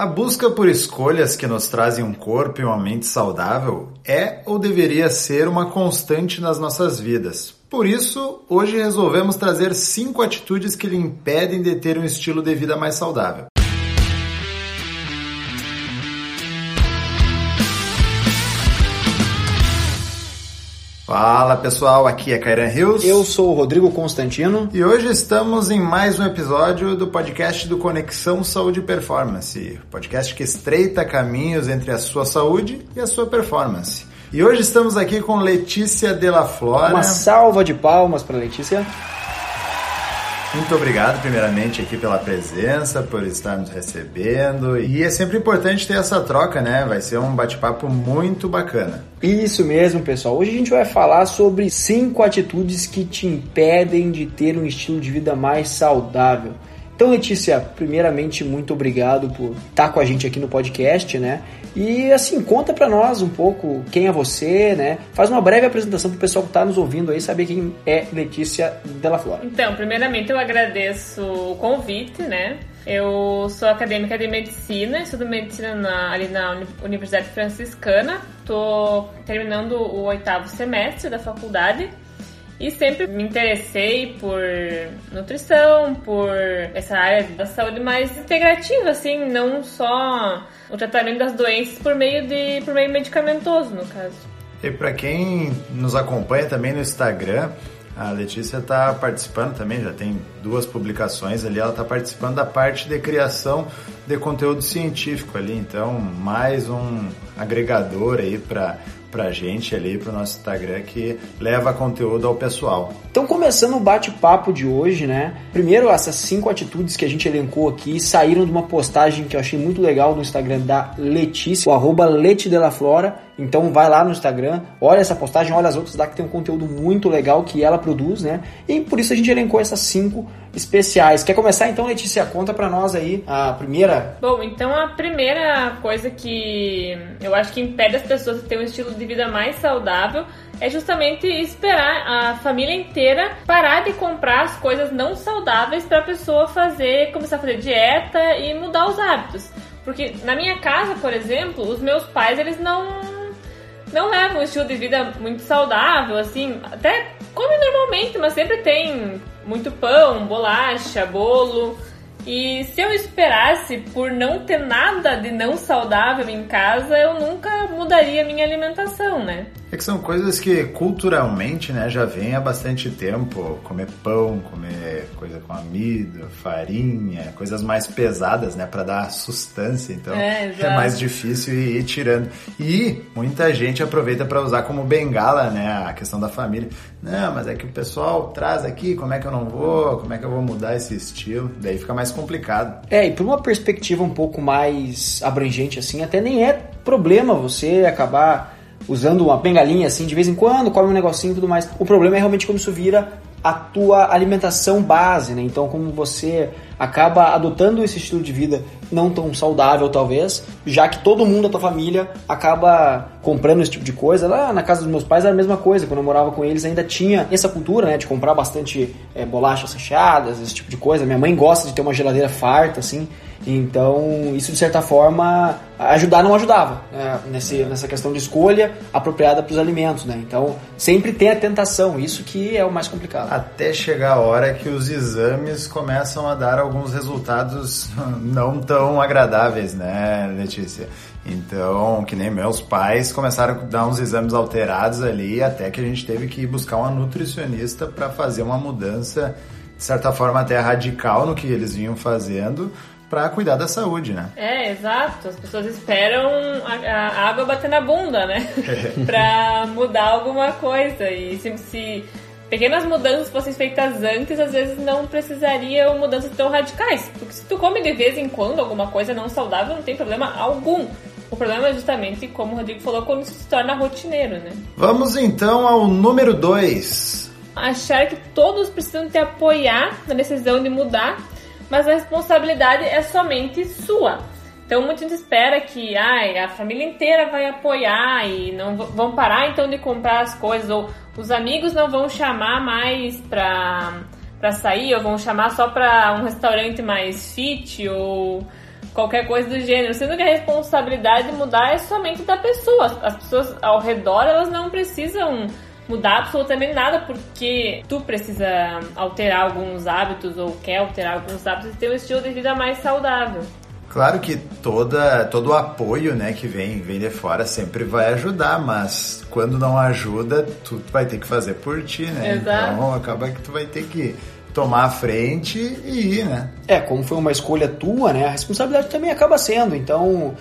A busca por escolhas que nos trazem um corpo e uma mente saudável é ou deveria ser uma constante nas nossas vidas. Por isso, hoje resolvemos trazer 5 atitudes que lhe impedem de ter um estilo de vida mais saudável. Fala pessoal, aqui é Cairan Rios. Eu sou o Rodrigo Constantino. E hoje estamos em mais um episódio do podcast do Conexão Saúde e Performance. Podcast que estreita caminhos entre a sua saúde e a sua performance. E hoje estamos aqui com Letícia Dalla Flora. Uma salva de palmas para Letícia. Muito obrigado primeiramente aqui pela presença, por estar nos recebendo, e é sempre importante ter essa troca, né? Vai ser um bate-papo muito bacana. Isso mesmo, pessoal. Hoje a gente vai falar sobre 5 atitudes que te impedem de ter um estilo de vida mais saudável. Então, Letícia, primeiramente, muito obrigado por estar com a gente aqui no podcast, né? E, assim, conta pra nós um pouco quem é você, né? Faz uma breve apresentação pro pessoal que tá nos ouvindo aí saber quem é Letícia Dalla Flora. Então, primeiramente, eu agradeço o convite, né? Eu sou acadêmica de medicina, estudo medicina ali na Universidade Franciscana. Tô terminando o 8º semestre da faculdade. E sempre me interessei por nutrição, por essa área da saúde mais integrativa, assim, não só o tratamento das doenças por meio medicamentoso, no caso. E para quem nos acompanha também no Instagram, a Letícia está participando também, já tem 2 publicações ali, ela está participando da parte de criação de conteúdo científico ali, então mais um agregador aí pra gente ali, pro nosso Instagram, que leva conteúdo ao pessoal. Então, começando o bate-papo de hoje, né? Primeiro, essas 5 atitudes que a gente elencou aqui saíram de uma postagem que eu achei muito legal no Instagram da Letícia, o @LetiDellaFlora. Então, vai lá no Instagram, olha essa postagem, olha as outras lá, que tem um conteúdo muito legal que ela produz, né? E por isso a gente elencou essas 5 especiais. Quer começar, então, Letícia? Conta pra nós aí a primeira. Bom, então, a primeira coisa que eu acho que impede as pessoas de ter um estilo de vida mais saudável é justamente esperar a família inteira parar de comprar as coisas não saudáveis para a pessoa começar a fazer dieta e mudar os hábitos. Porque na minha casa, por exemplo, os meus pais, eles não levam um estilo de vida muito saudável, assim, até comem normalmente, mas sempre tem muito pão, bolacha, bolo. E se eu esperasse por não ter nada de não saudável em casa, eu nunca mudaria a minha alimentação, né? É que são coisas que culturalmente, né, já vem há bastante tempo. Comer pão, comer coisa com amido, farinha, coisas mais pesadas, né, para dar sustância. Então é mais difícil ir tirando. E muita gente aproveita para usar como bengala, né, a questão da família. Não, mas é que o pessoal traz aqui, como é que eu vou mudar esse estilo? Daí fica mais complicado. É, e por uma perspectiva um pouco mais abrangente, assim, até nem é problema você acabar usando uma bengalinha, assim, de vez em quando, come um negocinho e tudo mais. O problema é realmente como isso vira a tua alimentação base, né? Então, como você acaba adotando esse estilo de vida não tão saudável, talvez, já que todo mundo da tua família acaba comprando esse tipo de coisa. Lá na casa dos meus pais era a mesma coisa, quando eu morava com eles ainda tinha essa cultura, né, de comprar bastante bolachas recheadas, esse tipo de coisa. Minha mãe gosta de ter uma geladeira farta, assim, então isso de certa forma não ajudava, né, nessa questão de escolha apropriada para os alimentos, né? Então sempre tem a tentação, isso que é o mais complicado. Até chegar a hora que os exames começam a dar alguns resultados não tão agradáveis, né, Letícia? Então, que nem meus pais começaram a dar uns exames alterados ali, até que a gente teve que ir buscar uma nutricionista para fazer uma mudança, de certa forma até radical no que eles vinham fazendo, para cuidar da saúde, né? É, exato. As pessoas esperam a água bater na bunda, né? Para mudar alguma coisa. E se pequenas mudanças fossem feitas antes, às vezes não precisariam mudanças tão radicais. Porque se tu come de vez em quando alguma coisa não saudável, não tem problema algum. O problema é justamente, como o Rodrigo falou, quando isso se torna rotineiro, né? Vamos então ao número 2. Achar que todos precisam te apoiar na decisão de mudar, mas a responsabilidade é somente sua. Então muita gente espera que a família inteira vai apoiar e não vão parar então de comprar as coisas, ou os amigos não vão chamar mais pra sair, ou vão chamar só pra um restaurante mais fit, ou qualquer coisa do gênero, sendo que a responsabilidade de mudar é somente da pessoa. As pessoas ao redor, elas não precisam mudar absolutamente nada, porque tu precisa alterar alguns hábitos ou quer alterar alguns hábitos e ter um estilo de vida mais saudável. Claro que todo o apoio, né, que vem de fora sempre vai ajudar, mas quando não ajuda, tu vai ter que fazer por ti, né? Exato. Então acaba que tu vai ter que tomar a frente e ir, né? É, como foi uma escolha tua, né, a responsabilidade também acaba sendo, então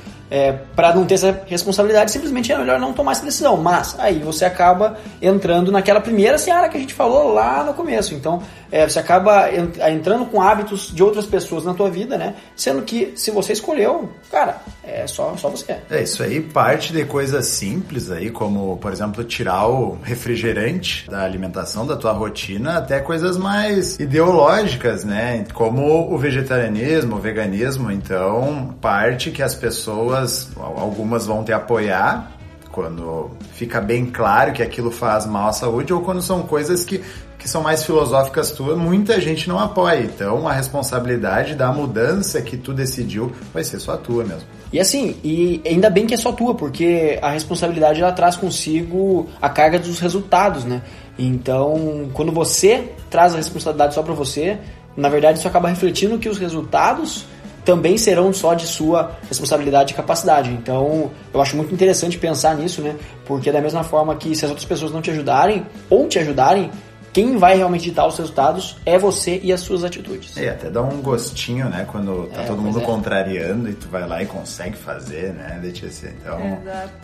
para não ter essa responsabilidade, simplesmente é melhor não tomar essa decisão, mas aí você acaba entrando naquela primeira seara que a gente falou lá no começo, então você acaba entrando com hábitos de outras pessoas na tua vida, né, sendo que se você escolheu, cara, é só você. É, isso aí parte de coisas simples aí, como, por exemplo, tirar o refrigerante da alimentação da tua rotina, até coisas mais ideológicas, né, como o vegetarianismo, o veganismo. Então, parte que as pessoas, algumas vão te apoiar quando fica bem claro que aquilo faz mal à saúde, ou quando são coisas que são mais filosóficas tuas, muita gente não apoia. Então, a responsabilidade da mudança que tu decidiu vai ser só tua mesmo. E assim, e ainda bem que é só tua, porque a responsabilidade, ela traz consigo a carga dos resultados, né? Então, quando você traz a responsabilidade só pra você, na verdade, isso acaba refletindo que os resultados também serão só de sua responsabilidade e capacidade. Então, eu acho muito interessante pensar nisso, né? Porque da mesma forma que se as outras pessoas não te ajudarem, ou te ajudarem, quem vai realmente ditar os resultados é você e as suas atitudes. E até dá um gostinho, né? Quando tá todo mundo contrariando e tu vai lá e consegue fazer, né, Letícia? Então,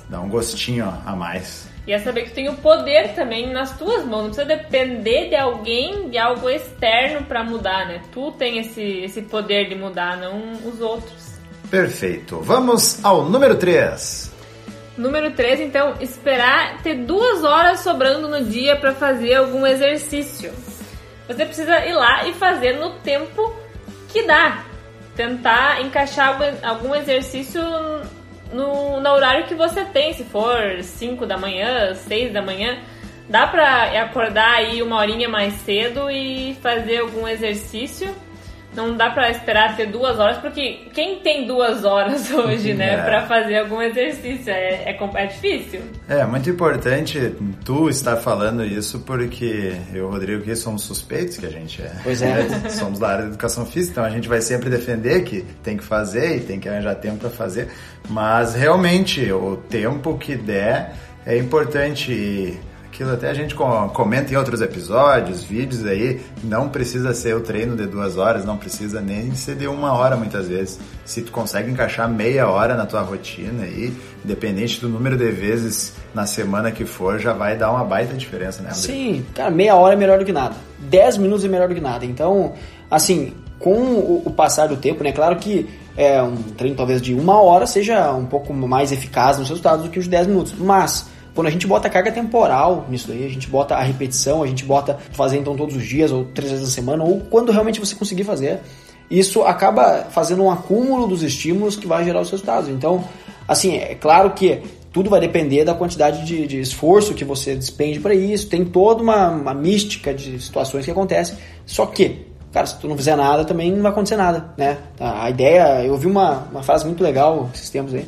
dá um gostinho a mais. E é saber que tu tem o poder também nas tuas mãos. Não precisa depender de alguém, de algo externo pra mudar, né? Tu tem esse poder de mudar, não os outros. Perfeito. Vamos ao número 3. Número 3, então, esperar ter 2 horas sobrando no dia pra fazer algum exercício. Você precisa ir lá e fazer no tempo que dá. Tentar encaixar algum exercício no horário que você tem, se for 5 da manhã, 6 da manhã, dá pra acordar aí uma horinha mais cedo e fazer algum exercício. Não dá pra esperar ter 2 horas, porque quem tem 2 horas hoje, né, pra fazer algum exercício é difícil. É, muito importante tu estar falando isso, porque eu e o Rodrigo aqui somos suspeitos, que a gente é. Pois é. Né? Somos da área da educação física, então a gente vai sempre defender que tem que fazer e tem que arranjar tempo pra fazer, mas realmente o tempo que der é importante e... Aquilo até a gente comenta em outros episódios, vídeos aí, não precisa ser o treino de 2 horas, não precisa nem ser de 1 hora muitas vezes. Se tu consegue encaixar meia hora na tua rotina aí, independente do número de vezes na semana que for, já vai dar uma baita diferença, né, André? Sim, cara, meia hora é melhor do que nada, 10 minutos é melhor do que nada. Então, assim, com o passar do tempo, né, claro que um treino talvez de 1 hora seja um pouco mais eficaz nos resultados do que os 10 minutos, mas... Quando a gente bota carga temporal nisso daí, a gente bota a repetição, a gente bota fazer então todos os dias, ou 3 vezes na semana, ou quando realmente você conseguir fazer, isso acaba fazendo um acúmulo dos estímulos que vai gerar os resultados. Então, assim, é claro que tudo vai depender da quantidade de esforço que você despende para isso, tem toda uma mística de situações que acontecem, só que, cara, se tu não fizer nada, também não vai acontecer nada, né? A ideia, eu ouvi uma frase muito legal esses tempos aí,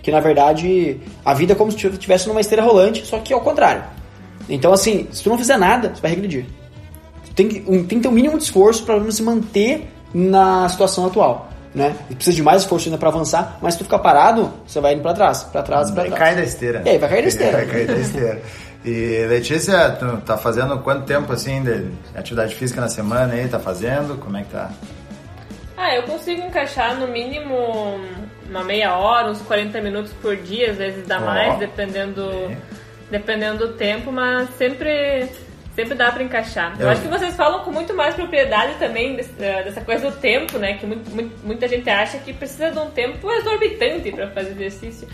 que na verdade a vida é como se estivesse numa esteira rolante, só que ao contrário. Então, assim, se tu não fizer nada, você vai regredir. Tem que ter o mínimo de esforço para se manter na situação atual, né? E precisa de mais esforço ainda para avançar, mas se tu ficar parado, você vai indo para trás, para trás, para trás. Vai cair da esteira. É, vai cair da esteira. Vai cair da esteira. E Letícia, tu tá fazendo quanto tempo assim de atividade física na semana aí? Tá fazendo? Como é que tá? Ah, eu consigo encaixar no mínimo uma meia hora, uns 40 minutos por dia, às vezes dá mais, dependendo do tempo, mas sempre dá pra encaixar. Eu acho que vocês falam com muito mais propriedade também dessa coisa do tempo, né? Que muita gente acha que precisa de um tempo exorbitante pra fazer exercício.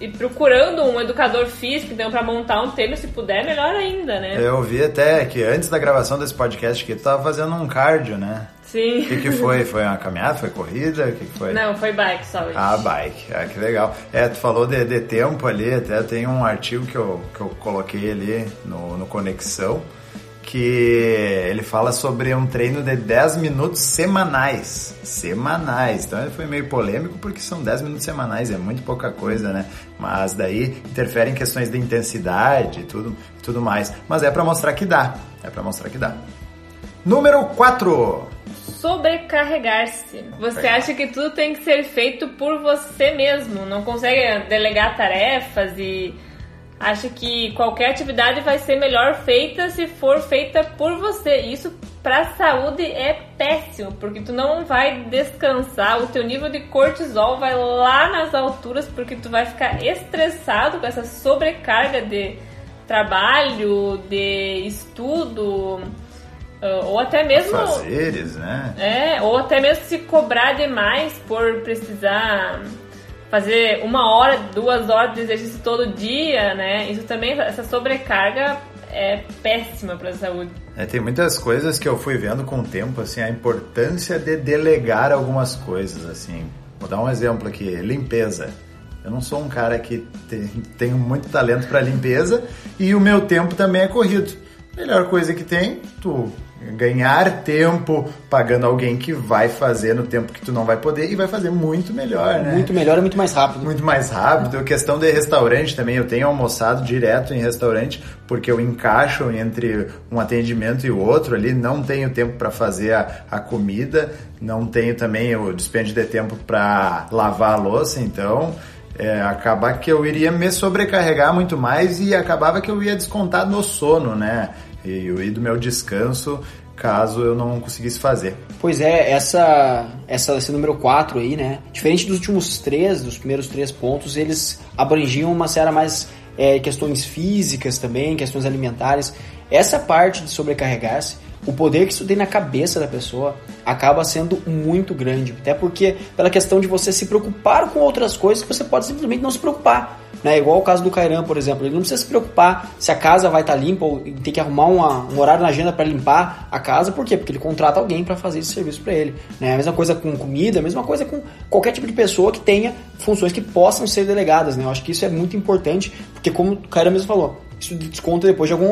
E procurando um educador físico, então, pra montar um treino, se puder, melhor ainda, né? Eu vi até que antes da gravação desse podcast aqui, tu tava fazendo um cardio, né? Sim. O que foi? Foi uma caminhada? Foi corrida? O que foi? Não, foi bike só hoje. Ah, bike. Ah, que legal. É, tu falou de tempo ali, até tem um artigo que eu coloquei ali no Conexão, que ele fala sobre um treino de 10 minutos semanais. Semanais. Então ele foi meio polêmico porque são 10 minutos semanais, é muito pouca coisa, né? Mas daí interfere em questões de intensidade e tudo mais. Mas é para mostrar que dá. É para mostrar que dá. Número 4. Sobrecarregar-se. Você acha que tudo tem que ser feito por você mesmo. Não consegue delegar tarefas e... acho que qualquer atividade vai ser melhor feita se for feita por você. Isso pra saúde é péssimo, porque tu não vai descansar, o teu nível de cortisol vai lá nas alturas, porque tu vai ficar estressado com essa sobrecarga de trabalho, de estudo, ou até mesmo... fazeres, né? É, ou até mesmo se cobrar demais por precisar... fazer 1 hora, 2 horas de exercício todo dia, né? Isso também, essa sobrecarga é péssima para a saúde. É, tem muitas coisas que eu fui vendo com o tempo, assim, a importância de delegar algumas coisas, assim. Vou dar um exemplo aqui, limpeza. Eu não sou um cara que tenho muito talento para limpeza e o meu tempo também é corrido. Melhor coisa que tem, tu... ganhar tempo pagando alguém que vai fazer no tempo que tu não vai poder e vai fazer muito melhor, né? Muito melhor e muito mais rápido. Muito mais rápido. A questão de restaurante também, eu tenho almoçado direto em restaurante porque eu encaixo entre um atendimento e o outro ali, não tenho tempo para fazer a comida, não tenho também o dispêndio de tempo para lavar a louça, então... é, acabar que eu iria me sobrecarregar muito mais e acabava que eu ia descontar no sono, né? E eu ia do meu descanso caso eu não conseguisse fazer. Pois é, esse número 4 aí, né? Diferente dos últimos 3, dos primeiros 3 pontos, eles abrangiam uma série mais questões físicas também, questões alimentares. Essa parte de sobrecarregar-se, o poder que isso tem na cabeça da pessoa acaba sendo muito grande. Até porque, pela questão de você se preocupar com outras coisas que você pode simplesmente não se preocupar. Né? Igual o caso do Cairan, por exemplo. Ele não precisa se preocupar se a casa vai estar limpa ou tem que arrumar um horário na agenda para limpar a casa. Por quê? Porque ele contrata alguém para fazer esse serviço para ele. Né? A mesma coisa com comida, a mesma coisa com qualquer tipo de pessoa que tenha funções que possam ser delegadas. Né? Eu acho que isso é muito importante, porque como o Cairan mesmo falou, isso desconta depois de algum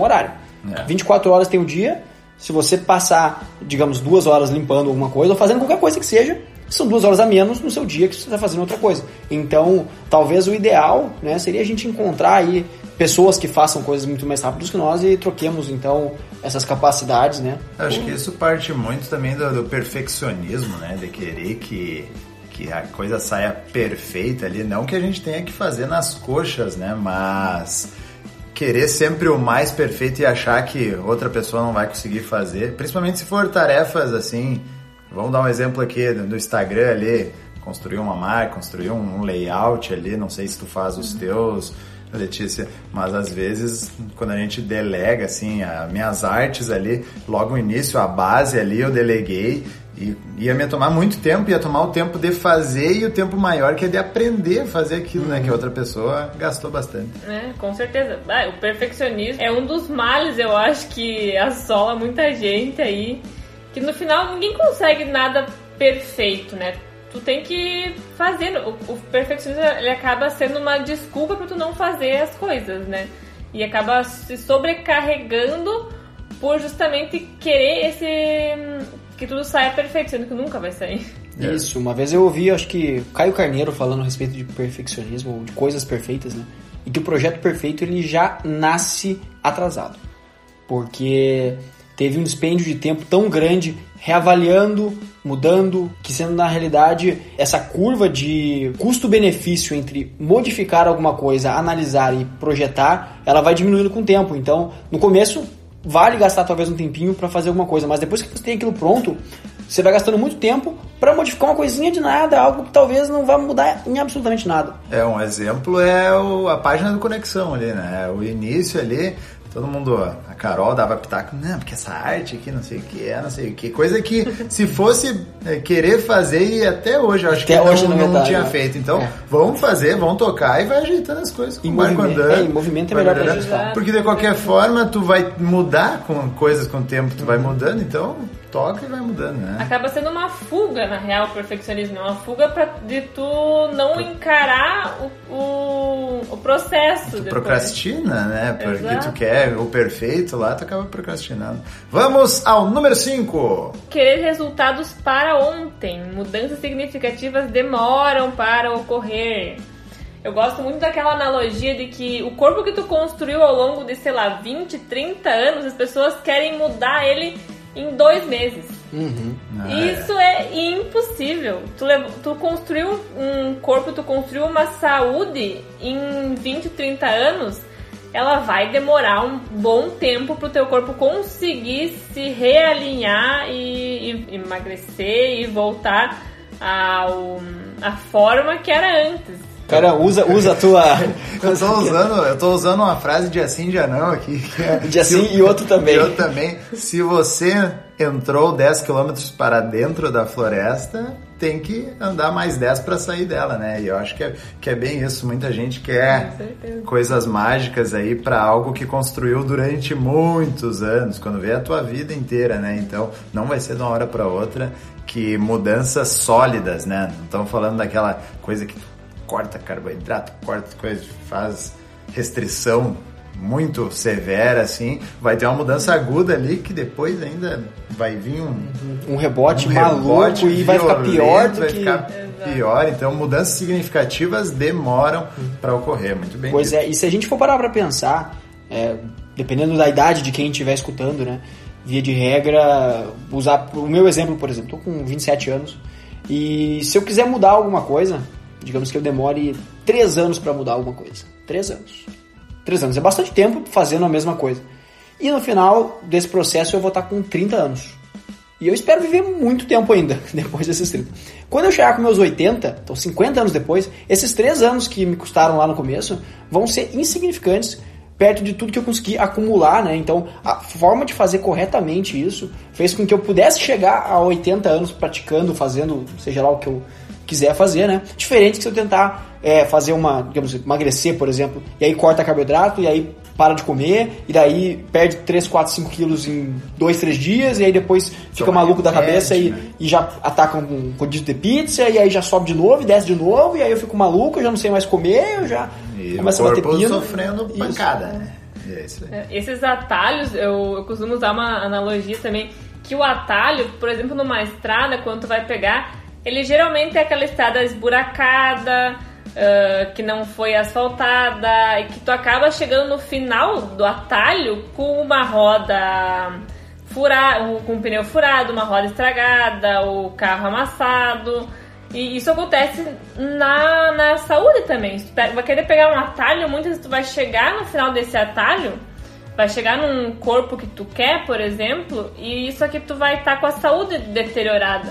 horário. 24 horas tem o dia. Se você passar, digamos, 2 horas limpando alguma coisa ou fazendo qualquer coisa que seja, são 2 horas a menos no seu dia que você está fazendo outra coisa. Então, talvez o ideal, né, seria a gente encontrar aí pessoas que façam coisas muito mais rápidas que nós e troquemos, então, essas capacidades, né? Acho que isso parte muito também do perfeccionismo, né? De querer que a coisa saia perfeita ali. Não que a gente tenha que fazer nas coxas, né? Mas... querer sempre o mais perfeito e achar que outra pessoa não vai conseguir fazer, principalmente se for tarefas assim, vamos dar um exemplo aqui do Instagram ali, construir uma marca, construir um layout ali, não sei se tu faz os teus, Letícia, mas às vezes quando a gente delega assim, as minhas artes ali, logo no início, a base ali eu deleguei, e ia me tomar muito tempo, ia tomar o tempo de fazer e o tempo maior que é de aprender a fazer aquilo, né? Que a outra pessoa gastou bastante. É, com certeza. O perfeccionismo é um dos males, eu acho, que assola muita gente aí. Que no final ninguém consegue nada perfeito, né? Tu tem que fazer. O perfeccionismo, ele acaba sendo uma desculpa pra tu não fazer as coisas, né? E acaba se sobrecarregando por justamente querer esse... que tudo saia perfeito, sendo que nunca vai sair. Isso, uma vez eu ouvi, acho que Caio Carneiro falando a respeito de perfeccionismo, ou de coisas perfeitas, né? E que o projeto perfeito, ele já nasce atrasado. Porque teve um dispêndio de tempo tão grande, reavaliando, mudando, que sendo na realidade essa curva de custo-benefício entre modificar alguma coisa, analisar e projetar, ela vai diminuindo com o tempo. Então, no começo... vale gastar talvez um tempinho para fazer alguma coisa, mas depois que você tem aquilo pronto, você vai gastando muito tempo para modificar uma coisinha de nada, algo que talvez não vá mudar em absolutamente nada. É, um exemplo é a página do Conexão ali, né? O início ali, todo mundo, a Carol dava pitaco, não, porque essa arte aqui, não sei o que é, não sei o que, coisa que se fosse querer fazer, e até hoje, eu acho até que hoje não tinha feito. Então, vamos fazer, vamos tocar e vai ajeitando as coisas. Com o barco andando. E movimento é melhor pra ajustar. Porque de qualquer forma, tu vai mudar com coisas com o tempo, tu vai mudando, então toca e vai mudando, né? Acaba sendo uma fuga, na real, o perfeccionismo. É uma fuga de tu não encarar o processo. Tu procrastina, né? Porque tu quer o perfeito, feito lá, tu acaba procrastinando. Vamos ao número 5. Querer resultados para ontem. Mudanças significativas demoram para ocorrer. Eu gosto muito daquela analogia de que o corpo que tu construiu ao longo de, sei lá, 20, 30 anos, as pessoas querem mudar ele em 2 meses. Uhum. Isso é impossível. Tu construiu um corpo, tu construiu uma saúde em 20, 30 anos, ela vai demorar um bom tempo pro teu corpo conseguir se realinhar e emagrecer e voltar à forma que era antes. Cara, usa a tua... Eu tô usando uma frase de assim, de não aqui. Que é, de assim e outro também. E outro também. Se você entrou 10 km para dentro da floresta, tem que andar mais 10 para sair dela, né? E eu acho que é bem isso. Muita gente quer coisas mágicas aí para algo que construiu durante muitos anos, quando vê a tua vida inteira, né? Então, não vai ser de uma hora para outra que mudanças sólidas, né? Não estamos falando daquela coisa que... corta carboidrato, corta coisa, faz restrição muito severa, assim, vai ter uma mudança aguda ali que depois ainda vai vir um rebote maluco e vai ficar pior do que... Vai ficar pior, então mudanças significativas demoram para ocorrer, muito bem. Pois dito. É, e se a gente for parar para pensar, dependendo da idade de quem estiver escutando, né, via de regra, usar o meu exemplo, por exemplo, estou com 27 anos, e se eu quiser mudar alguma coisa... Digamos que eu demore 3 anos para mudar alguma coisa. 3 anos. 3 anos é bastante tempo fazendo a mesma coisa. E no final desse processo eu vou estar com 30 anos. E eu espero viver muito tempo ainda, depois desses 30. Quando eu chegar com meus 80, então 50 anos depois, esses 3 anos que me custaram lá no começo vão ser insignificantes perto de tudo que eu consegui acumular, né? Então, a forma de fazer corretamente isso fez com que eu pudesse chegar a 80 anos praticando, fazendo, seja lá o que eu quiser fazer, né? Diferente que se eu tentar fazer digamos, emagrecer, por exemplo, e aí corta carboidrato, e aí para de comer, e daí perde 3, 4, 5 quilos em 2, 3 dias, e aí depois fica maluco da cabeça e já ataca um rodízio de pizza, e aí já sobe de novo, e desce de novo, e aí eu fico maluco, eu já não sei mais comer, eu já começo a bater pino. E o corpo sofrendo pancada, né? É isso aí. Esses atalhos, eu costumo usar uma analogia também, que o atalho, por exemplo, numa estrada, quando tu vai pegar... Ele geralmente é aquela estrada esburacada, que não foi asfaltada, e que tu acaba chegando no final do atalho com uma roda furada, com um pneu furado, uma roda estragada, o carro amassado. E isso acontece na saúde também. Se tu vai querer pegar um atalho, muitas vezes tu vai chegar no final desse atalho, vai chegar num corpo que tu quer, por exemplo, e isso aqui tu vai estar com a saúde deteriorada.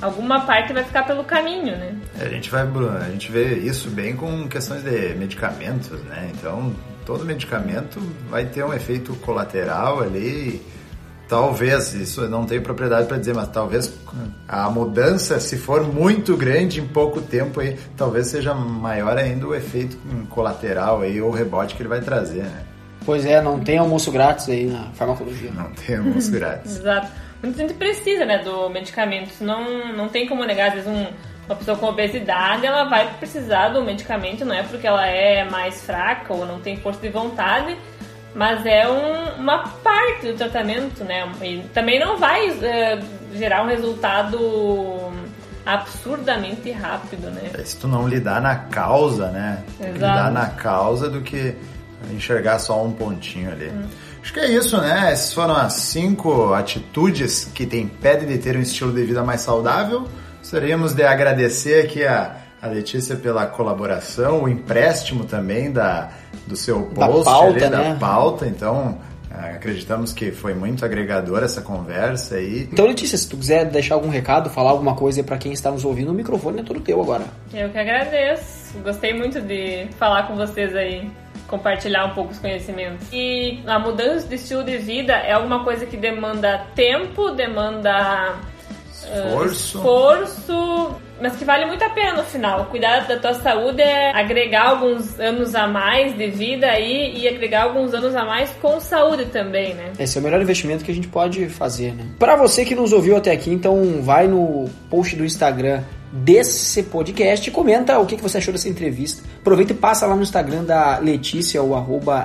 Alguma parte vai ficar pelo caminho, né? A gente vê isso bem com questões de medicamentos, né? Então, todo medicamento vai ter um efeito colateral ali. Talvez, isso eu não tenho propriedade para dizer, mas talvez a mudança, se for muito grande em pouco tempo, aí, talvez seja maior ainda o efeito colateral aí, ou o rebote que ele vai trazer, né? Pois é, não tem almoço grátis aí na farmacologia. Não tem almoço grátis. Exato. Muita gente precisa, né, do medicamento, não tem como negar. Às vezes uma pessoa com obesidade, ela vai precisar do medicamento, não é porque ela é mais fraca ou não tem força de vontade, mas é uma parte do tratamento, né, e também não vai gerar um resultado absurdamente rápido, né. Se tu não lidar na causa, né, tem que lidar na causa do que enxergar só um pontinho ali. Acho que é isso, né? Essas foram as 5 atitudes que te impedem de ter um estilo de vida mais saudável. Gostaríamos de agradecer aqui a Letícia pela colaboração, o empréstimo também do seu post, da pauta. Então, acreditamos que foi muito agregadora essa conversa aí. Então, Letícia, se tu quiser deixar algum recado, falar alguma coisa para quem está nos ouvindo, o microfone é todo teu agora. Eu que agradeço. Gostei muito de falar com vocês aí. Compartilhar um pouco os conhecimentos. E a mudança de estilo de vida é alguma coisa que demanda tempo, demanda esforço, mas que vale muito a pena no final. Cuidar da tua saúde é agregar alguns anos a mais de vida aí e agregar alguns anos a mais com saúde também, né? Esse é o melhor investimento que a gente pode fazer, né? Pra você que nos ouviu até aqui, então vai no post do Instagram desse podcast. Comenta o que você achou dessa entrevista. Aproveita e passa lá no Instagram da Letícia, o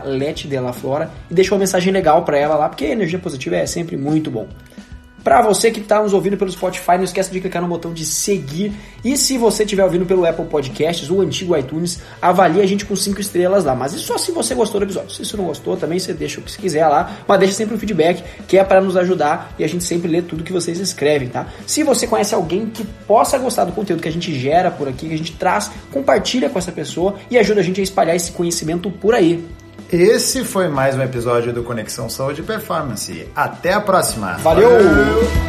@LetDellaFlora, e deixa uma mensagem legal pra ela lá, porque energia positiva é sempre muito bom. Pra você que tá nos ouvindo pelo Spotify, não esquece de clicar no botão de seguir. E se você estiver ouvindo pelo Apple Podcasts, o antigo iTunes, avalie a gente com 5 estrelas lá. Mas isso só se você gostou do episódio. Se você não gostou, também você deixa o que você quiser lá. Mas deixa sempre um feedback, que é pra nos ajudar. E a gente sempre lê tudo que vocês escrevem, tá? Se você conhece alguém que possa gostar do conteúdo que a gente gera por aqui, que a gente traz, compartilha com essa pessoa e ajuda a gente a espalhar esse conhecimento por aí. Esse foi mais um episódio do Conexão Saúde e Performance. Até a próxima. Valeu!